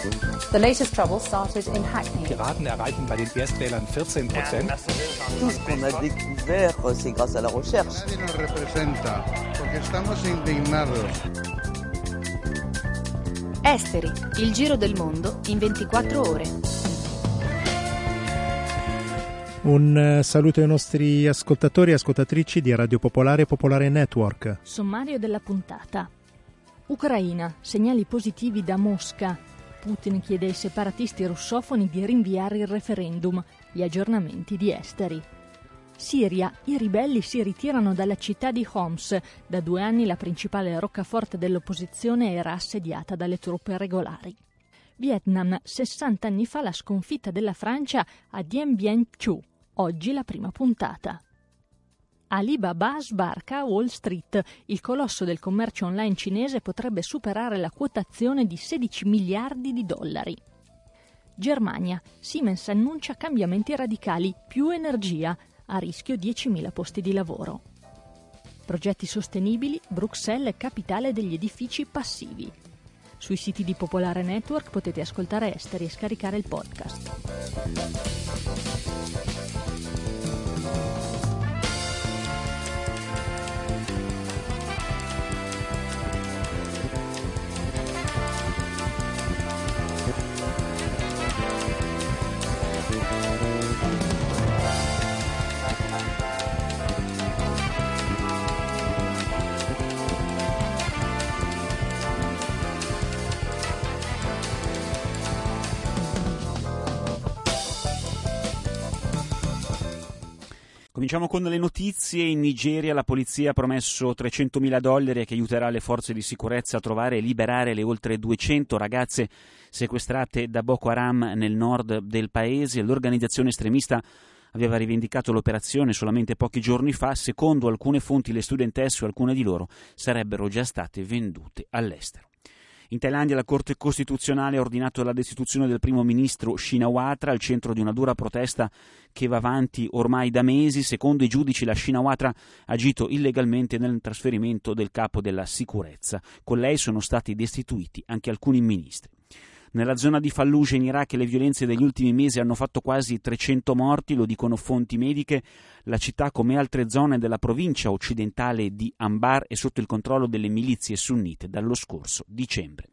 The latest trouble started in Hackney. Piraten erreichen bei den Erstwählern 14%. Tout ce qu'on a découvert, c'est grâce à la recherche. Nadie nos representa, porque estamos indignados. Esteri, il giro del mondo in 24 ore. Un saluto ai nostri ascoltatori e ascoltatrici di Radio Popolare e Popolare Network. Sommario della puntata. Ucraina, segnali positivi da Mosca. Putin chiede ai separatisti russofoni di rinviare il referendum. Gli aggiornamenti di Esteri. Siria, i ribelli si ritirano dalla città di Homs. Da 2 anni la principale roccaforte dell'opposizione era assediata dalle truppe regolari. Vietnam, 60 anni fa la sconfitta della Francia a Dien Bien Phu. Oggi la prima puntata. Alibaba sbarca a Wall Street. Il colosso del commercio online cinese potrebbe superare la quotazione di $16 miliardi. Germania. Siemens annuncia cambiamenti radicali, più energia, a rischio 10.000 posti di lavoro. Progetti sostenibili, Bruxelles capitale degli edifici passivi. Sui siti di Popolare Network potete ascoltare Esteri e scaricare il podcast. Cominciamo con le notizie. In Nigeria la polizia ha promesso $300.000 che aiuterà le forze di sicurezza a trovare e liberare le oltre 200 ragazze sequestrate da Boko Haram nel nord del paese. L'organizzazione estremista aveva rivendicato l'operazione solamente pochi giorni fa. Secondo alcune fonti, le studentesse o alcune di loro sarebbero già state vendute all'estero. In Thailandia la Corte Costituzionale ha ordinato la destituzione del primo ministro Shinawatra, al centro di una dura protesta che va avanti ormai da mesi. Secondo i giudici la Shinawatra ha agito illegalmente nel trasferimento del capo della sicurezza. Con lei sono stati destituiti anche alcuni ministri. Nella zona di Fallujah in Iraq le violenze degli ultimi mesi hanno fatto quasi 300 morti, lo dicono fonti mediche. La città, come altre zone della provincia occidentale di Anbar, è sotto il controllo delle milizie sunnite dallo scorso dicembre.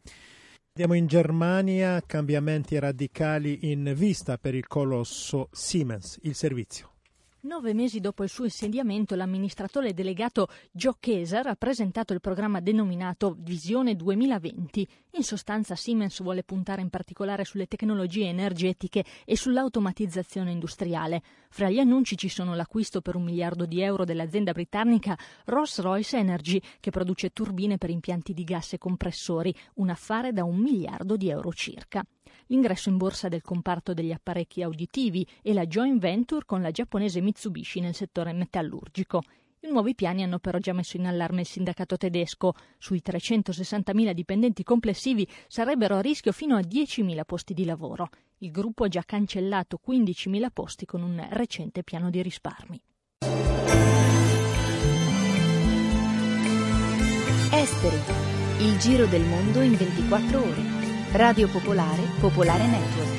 Andiamo in Germania, cambiamenti radicali in vista per il colosso Siemens, il servizio. 9 mesi dopo il suo insediamento, l'amministratore delegato Joe Kaeser ha presentato il programma denominato Visione 2020. In sostanza Siemens vuole puntare in particolare sulle tecnologie energetiche e sull'automatizzazione industriale. Fra gli annunci ci sono l'acquisto per $1 miliardo dell'azienda britannica Rolls-Royce Energy, che produce turbine per impianti di gas e compressori, un affare da $1 miliardo circa. L'ingresso in borsa del comparto degli apparecchi auditivi e la joint venture con la giapponese Mitsubishi nel settore metallurgico. I nuovi piani hanno però già messo in allarme il sindacato tedesco. Sui 360.000 dipendenti complessivi sarebbero a rischio fino a 10.000 posti di lavoro. Il gruppo ha già cancellato 15.000 posti con un recente piano di risparmi. Esteri. Il giro del mondo in 24 ore. Radio Popolare, Popolare Network.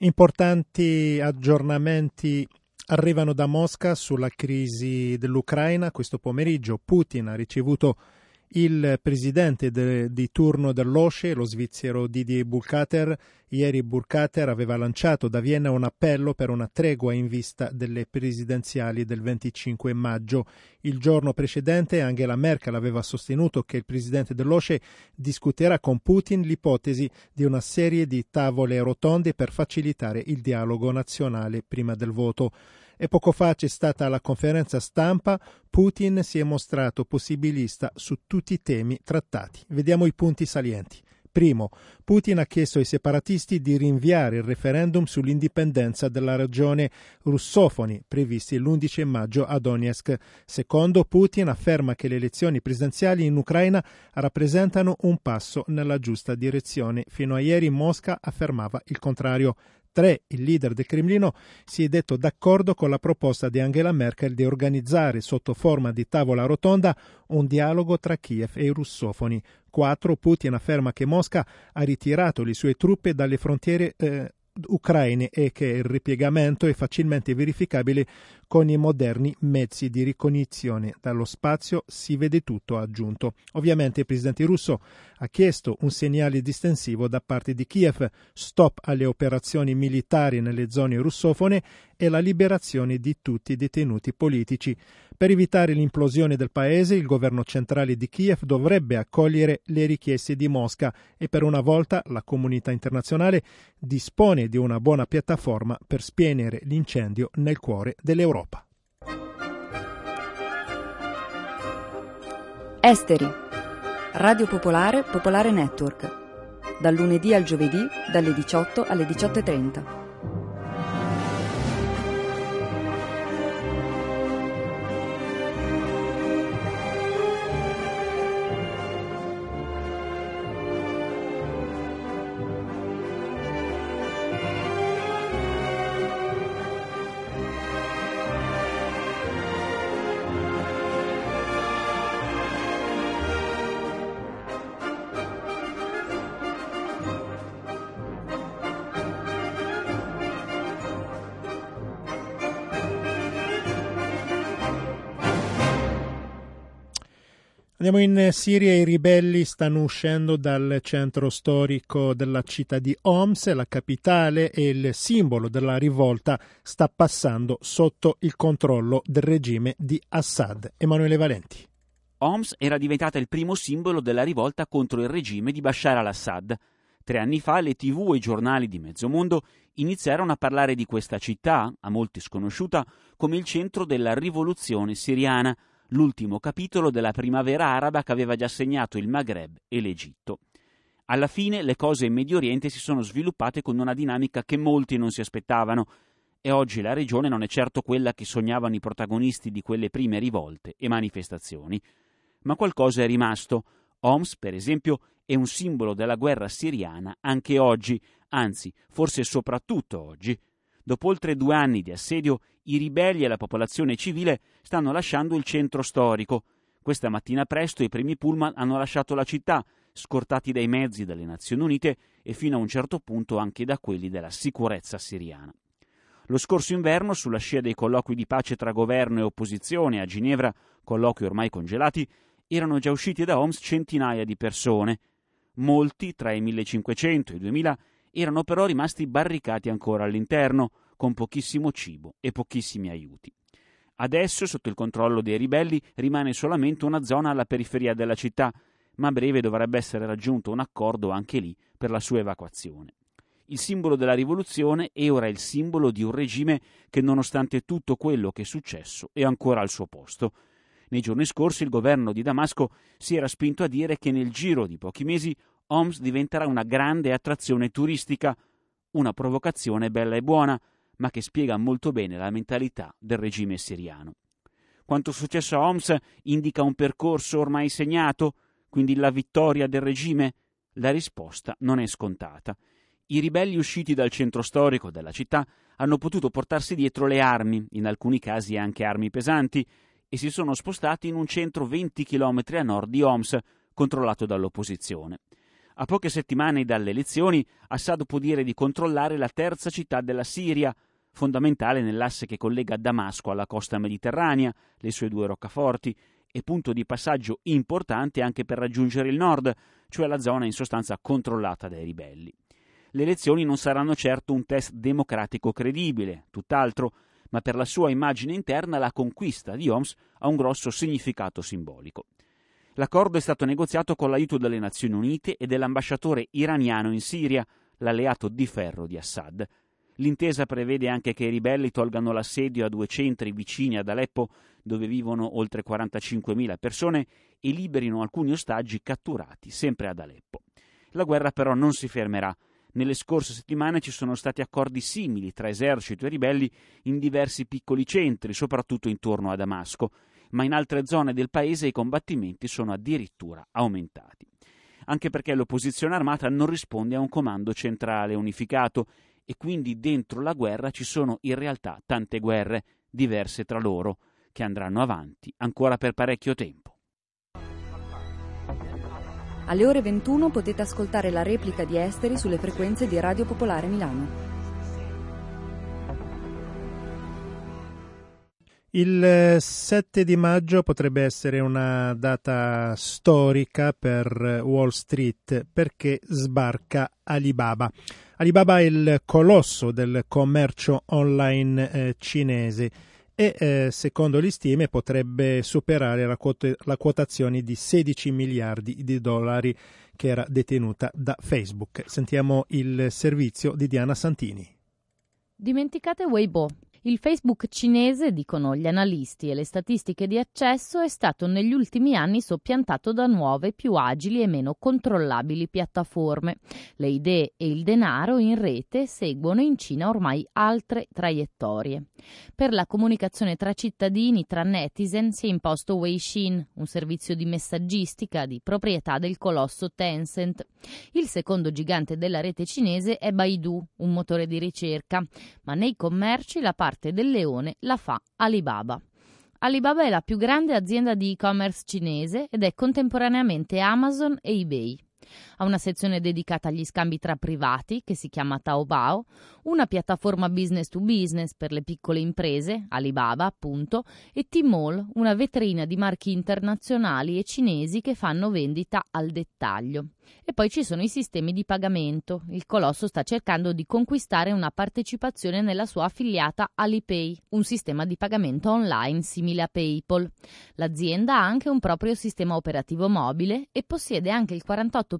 Importanti aggiornamenti arrivano da Mosca sulla crisi dell'Ucraina. Questo pomeriggio Putin ha ricevuto il presidente di turno dell'OSCE, lo svizzero Didier Burkhalter. Ieri Burkhalter aveva lanciato da Vienna un appello per una tregua in vista delle presidenziali del 25 maggio. Il giorno precedente Angela Merkel aveva sostenuto che il presidente dell'OSCE discuterà con Putin l'ipotesi di una serie di tavole rotonde per facilitare il dialogo nazionale prima del voto. E poco fa c'è stata la conferenza stampa. Putin si è mostrato possibilista su tutti i temi trattati. Vediamo i punti salienti. Primo, Putin ha chiesto ai separatisti di rinviare il referendum sull'indipendenza della regione russofoni, previsti l'11 maggio a Donetsk. Secondo, Putin afferma che le elezioni presidenziali in Ucraina rappresentano un passo nella giusta direzione. Fino a ieri Mosca affermava il contrario. 3. Il leader del Cremlino si è detto d'accordo con la proposta di Angela Merkel di organizzare sotto forma di tavola rotonda un dialogo tra Kiev e i russofoni. 4. Putin afferma che Mosca ha ritirato le sue truppe dalle frontiere ucraine e che il ripiegamento è facilmente verificabile con i moderni mezzi di ricognizione. Dallo spazio si vede tutto, ha aggiunto. Ovviamente il presidente russo ha chiesto un segnale distensivo da parte di Kiev, stop alle operazioni militari nelle zone russofone e la liberazione di tutti i detenuti politici. Per evitare l'implosione del paese, il governo centrale di Kiev dovrebbe accogliere le richieste di Mosca e per una volta la comunità internazionale dispone di una buona piattaforma per spegnere l'incendio nel cuore dell'Europa. Esteri. Radio Popolare, Popolare Network. Dal lunedì al giovedì, dalle 18 alle 18:30. Andiamo in Siria, i ribelli stanno uscendo dal centro storico della città di Homs, la capitale, e il simbolo della rivolta sta passando sotto il controllo del regime di Assad. Emanuele Valenti. Homs era diventata il primo simbolo della rivolta contro il regime di Bashar al-Assad. 3 anni fa le TV e i giornali di mezzo mondo iniziarono a parlare di questa città, a molti sconosciuta, come il centro della rivoluzione siriana, l'ultimo capitolo della primavera araba che aveva già segnato il Maghreb e l'Egitto. Alla fine le cose in Medio Oriente si sono sviluppate con una dinamica che molti non si aspettavano e oggi la regione non è certo quella che sognavano i protagonisti di quelle prime rivolte e manifestazioni. Ma qualcosa è rimasto. Homs, per esempio, è un simbolo della guerra siriana anche oggi, anzi, forse soprattutto oggi. Dopo oltre 2 anni di assedio, i ribelli e la popolazione civile stanno lasciando il centro storico. Questa mattina presto i primi pullman hanno lasciato la città, scortati dai mezzi delle Nazioni Unite e fino a un certo punto anche da quelli della sicurezza siriana. Lo scorso inverno, sulla scia dei colloqui di pace tra governo e opposizione a Ginevra, colloqui ormai congelati, erano già usciti da Homs centinaia di persone. Molti, tra i 1.500 e i 2.000, erano però rimasti barricati ancora all'interno, con pochissimo cibo e pochissimi aiuti. Adesso, sotto il controllo dei ribelli, rimane solamente una zona alla periferia della città, ma a breve dovrebbe essere raggiunto un accordo anche lì per la sua evacuazione. Il simbolo della rivoluzione è ora il simbolo di un regime che, nonostante tutto quello che è successo, è ancora al suo posto. Nei giorni scorsi il governo di Damasco si era spinto a dire che nel giro di pochi mesi Homs diventerà una grande attrazione turistica, una provocazione bella e buona, ma che spiega molto bene la mentalità del regime siriano. Quanto successo a Homs indica un percorso ormai segnato, quindi la vittoria del regime? La risposta non è scontata. I ribelli usciti dal centro storico della città hanno potuto portarsi dietro le armi, in alcuni casi anche armi pesanti, e si sono spostati in un centro 20 km a nord di Homs, controllato dall'opposizione. A poche settimane dalle elezioni, Assad può dire di controllare la terza città della Siria, fondamentale nell'asse che collega Damasco alla costa mediterranea, le sue 2 roccaforti, e punto di passaggio importante anche per raggiungere il nord, cioè la zona in sostanza controllata dai ribelli. Le elezioni non saranno certo un test democratico credibile, tutt'altro, ma per la sua immagine interna la conquista di Homs ha un grosso significato simbolico. L'accordo è stato negoziato con l'aiuto delle Nazioni Unite e dell'ambasciatore iraniano in Siria, l'alleato di ferro di Assad. L'intesa prevede anche che i ribelli tolgano l'assedio a 2 centri vicini ad Aleppo, dove vivono oltre 45.000 persone, e liberino alcuni ostaggi catturati sempre ad Aleppo. La guerra però non si fermerà. Nelle scorse settimane ci sono stati accordi simili tra esercito e ribelli in diversi piccoli centri, soprattutto intorno a Damasco, ma in altre zone del paese i combattimenti sono addirittura aumentati. Anche perché l'opposizione armata non risponde a un comando centrale unificato e quindi dentro la guerra ci sono in realtà tante guerre, diverse tra loro, che andranno avanti ancora per parecchio tempo. Alle ore 21 potete ascoltare la replica di Esteri sulle frequenze di Radio Popolare Milano. Il 7 di maggio potrebbe essere una data storica per Wall Street perché sbarca Alibaba. Alibaba è il colosso del commercio online cinese e secondo le stime potrebbe superare la quotazione di 16 miliardi di dollari che era detenuta da Facebook. Sentiamo il servizio di Diana Santini. Dimenticate Weibo. Il Facebook cinese, dicono gli analisti e le statistiche di accesso, è stato negli ultimi anni soppiantato da nuove, più agili e meno controllabili piattaforme. Le idee e il denaro in rete seguono in Cina ormai altre traiettorie. Per la comunicazione tra cittadini, tra netizen, si è imposto Weixin, un servizio di messaggistica di proprietà del colosso Tencent. Il secondo gigante della rete cinese è Baidu, un motore di ricerca, ma nei commerci la parte del leone la fa Alibaba. Alibaba è la più grande azienda di e-commerce cinese ed è contemporaneamente Amazon e eBay. Ha una sezione dedicata agli scambi tra privati, che si chiama Taobao, una piattaforma business to business per le piccole imprese, Alibaba appunto, e Tmall, una vetrina di marchi internazionali e cinesi che fanno vendita al dettaglio. E poi ci sono i sistemi di pagamento. Il colosso sta cercando di conquistare una partecipazione nella sua affiliata Alipay, un sistema di pagamento online simile a PayPal. L'azienda ha anche un proprio sistema operativo mobile e possiede anche il 48%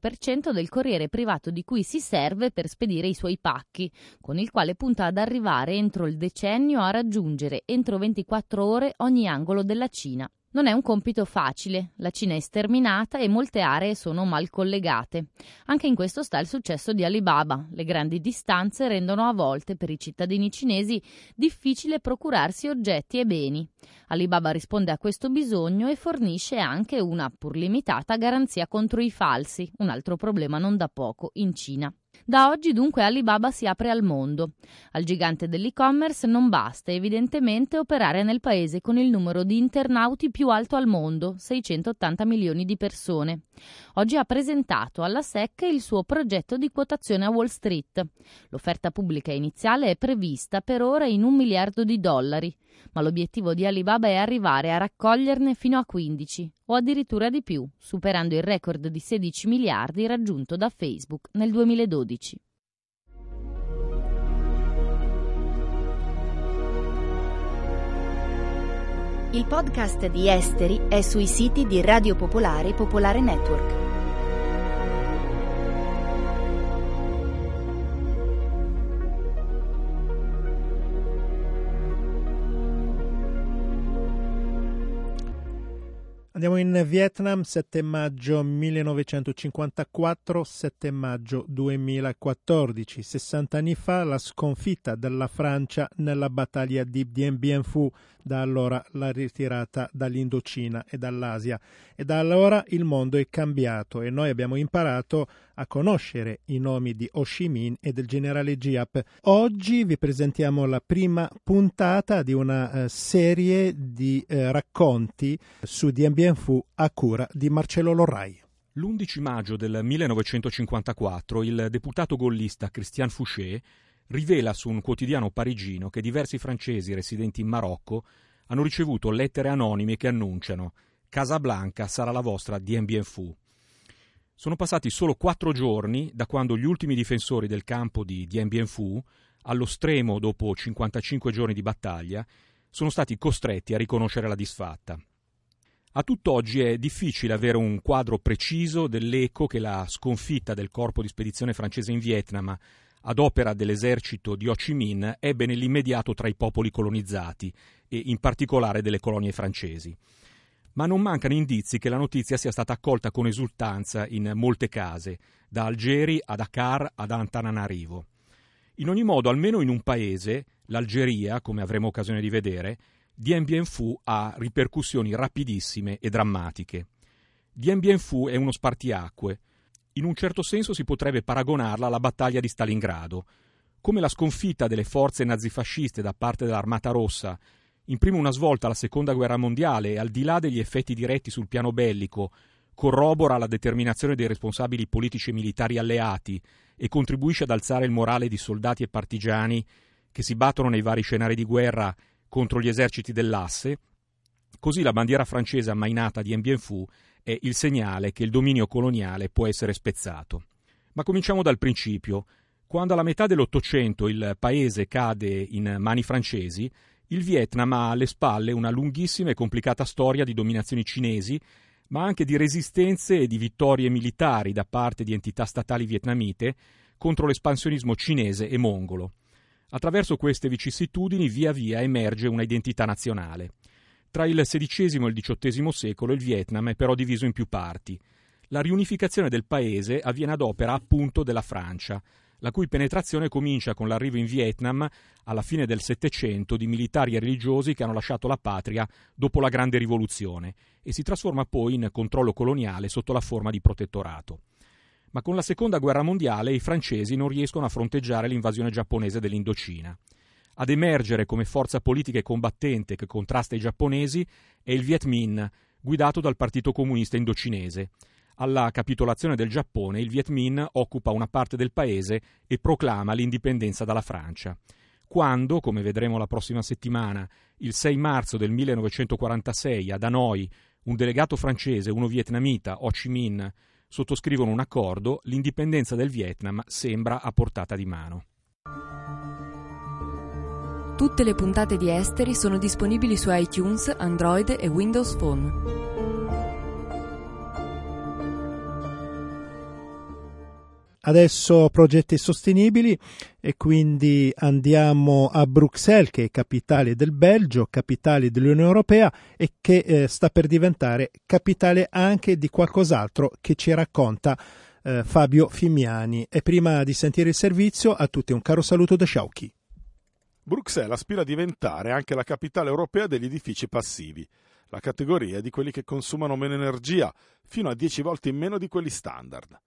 del corriere privato di cui si serve per spedire i suoi pacchi, con il quale punta ad arrivare entro il decennio a raggiungere entro 24 ore ogni angolo della Cina. Non è un compito facile, la Cina è sterminata e molte aree sono mal collegate. Anche in questo sta il successo di Alibaba. Le grandi distanze rendono a volte per i cittadini cinesi difficile procurarsi oggetti e beni. Alibaba risponde a questo bisogno e fornisce anche una, pur limitata, garanzia contro i falsi, un altro problema non da poco in Cina. Da oggi dunque Alibaba si apre al mondo. Al gigante dell'e-commerce non basta evidentemente operare nel paese con il numero di internauti più alto al mondo, 680 milioni di persone. Oggi ha presentato alla SEC il suo progetto di quotazione a Wall Street. L'offerta pubblica iniziale è prevista per ora in $1 miliardo, ma l'obiettivo di Alibaba è arrivare a raccoglierne fino a 15 o addirittura di più, superando il record di 16 miliardi raggiunto da Facebook nel 2012. Il podcast di Esteri è sui siti di Radio Popolare e Popolare Network. Andiamo in Vietnam, 7 maggio 1954, 7 maggio 2014. 60 anni fa la sconfitta della Francia nella battaglia di Dien Bien Phu, da allora la ritirata dall'Indocina e dall'Asia. E da allora il mondo è cambiato e noi abbiamo imparato a conoscere i nomi di Ho Chi Minh e del generale Giap. Oggi vi presentiamo la prima puntata di una serie di racconti su Dien Bien Phu a cura di Marcello Lorrai. L'11 maggio del 1954 il deputato gollista Christian Fouché rivela su un quotidiano parigino che diversi francesi residenti in Marocco hanno ricevuto lettere anonime che annunciano: Casablanca sarà la vostra Dien Bien Phu. Sono passati solo 4 giorni da quando gli ultimi difensori del campo di Dien Bien Phu, allo stremo dopo 55 giorni di battaglia, sono stati costretti a riconoscere la disfatta. A tutt'oggi è difficile avere un quadro preciso dell'eco che la sconfitta del corpo di spedizione francese in Vietnam ad opera dell'esercito di Ho Chi Minh ebbe nell'immediato tra i popoli colonizzati e in particolare delle colonie francesi. ma non mancano indizi che la notizia sia stata accolta con esultanza in molte case, da Algeri a Dakar ad Antananarivo. In ogni modo, almeno in un paese, l'Algeria, come avremo occasione di vedere, Dien Bien Phu ha ripercussioni rapidissime e drammatiche. Dien Bien Phu è uno spartiacque. In un certo senso si potrebbe paragonarla alla battaglia di Stalingrado. Come la sconfitta delle forze nazifasciste da parte dell'Armata Rossa imprime una svolta alla Seconda Guerra Mondiale e, al di là degli effetti diretti sul piano bellico, corrobora la determinazione dei responsabili politici e militari alleati e contribuisce ad alzare il morale di soldati e partigiani che si battono nei vari scenari di guerra contro gli eserciti dell'asse, così la bandiera francese ammainata di Dien Bien Phu è il segnale che il dominio coloniale può essere spezzato. Ma cominciamo dal principio. Quando alla metà dell'Ottocento il paese cade in mani francesi, il Vietnam ha alle spalle una lunghissima e complicata storia di dominazioni cinesi, ma anche di resistenze e di vittorie militari da parte di entità statali vietnamite contro l'espansionismo cinese e mongolo. Attraverso queste vicissitudini via via emerge una identità nazionale. Tra il XVI e il XVIII secolo il Vietnam è però diviso in più parti. La riunificazione del paese avviene ad opera appunto della Francia, la cui penetrazione comincia con l'arrivo in Vietnam alla fine del Settecento di militari e religiosi che hanno lasciato la patria dopo la Grande Rivoluzione e si trasforma poi in controllo coloniale sotto la forma di protettorato. Ma con la Seconda Guerra Mondiale i francesi non riescono a fronteggiare l'invasione giapponese dell'Indocina. Ad emergere come forza politica e combattente che contrasta i giapponesi è il Viet Minh, guidato dal Partito Comunista Indocinese. Alla capitolazione del Giappone, il Viet Minh occupa una parte del paese e proclama l'indipendenza dalla Francia. Quando, come vedremo la prossima settimana, il 6 marzo del 1946 ad Hanoi, un delegato francese e uno vietnamita, Ho Chi Minh, sottoscrivono un accordo, l'indipendenza del Vietnam sembra a portata di mano. Tutte le puntate di Esteri sono disponibili su iTunes, Android e Windows Phone. Adesso progetti sostenibili e quindi andiamo a Bruxelles, che è capitale del Belgio, capitale dell'Unione Europea e che sta per diventare capitale anche di qualcos'altro che ci racconta Fabio Fimiani. E prima di sentire il servizio, a tutti un caro saluto da Sciauchi. Bruxelles aspira a diventare anche la capitale europea degli edifici passivi, la categoria di quelli che consumano meno energia, fino a 10 volte in meno di quelli standard.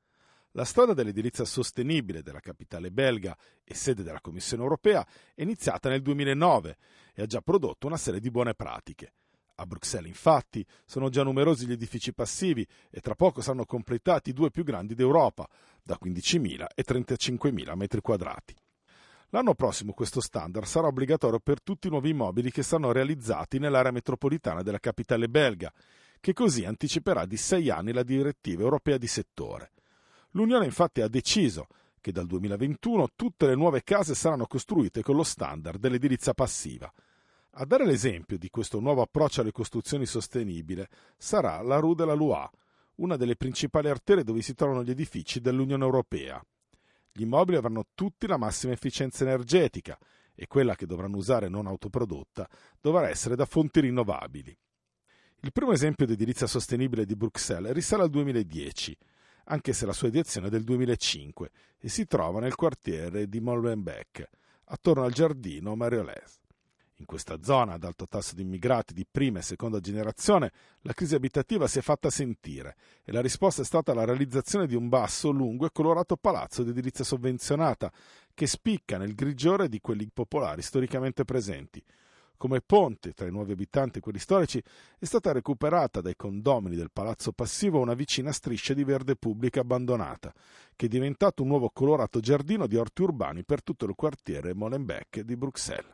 La strada dell'edilizia sostenibile della capitale belga e sede della Commissione europea è iniziata nel 2009 e ha già prodotto una serie di buone pratiche. A Bruxelles, infatti, sono già numerosi gli edifici passivi e tra poco saranno completati i due più grandi d'Europa, da 15.000 e 35.000 metri quadrati. L'anno prossimo questo standard sarà obbligatorio per tutti i nuovi immobili che saranno realizzati nell'area metropolitana della capitale belga, che così anticiperà di 6 anni la direttiva europea di settore. L'Unione infatti ha deciso che dal 2021 tutte le nuove case saranno costruite con lo standard dell'edilizia passiva. A dare l'esempio di questo nuovo approccio alle costruzioni sostenibili sarà la Rue de la Loi, una delle principali arterie dove si trovano gli edifici dell'Unione Europea. Gli immobili avranno tutti la massima efficienza energetica e quella che dovranno usare non autoprodotta dovrà essere da fonti rinnovabili. Il primo esempio di edilizia sostenibile di Bruxelles risale al 2010, anche se la sua edizione è del 2005 e si trova nel quartiere di Molenbeek, attorno al giardino Marioles. In questa zona, ad alto tasso di immigrati di prima e seconda generazione, la crisi abitativa si è fatta sentire e la risposta è stata la realizzazione di un basso, lungo e colorato palazzo di edilizia sovvenzionata che spicca nel grigiore di quelli popolari storicamente presenti. Come ponte tra i nuovi abitanti e quelli storici è stata recuperata dai condomini del palazzo passivo una vicina striscia di verde pubblica abbandonata, che è diventato un nuovo colorato giardino di orti urbani per tutto il quartiere Molenbeek di Bruxelles.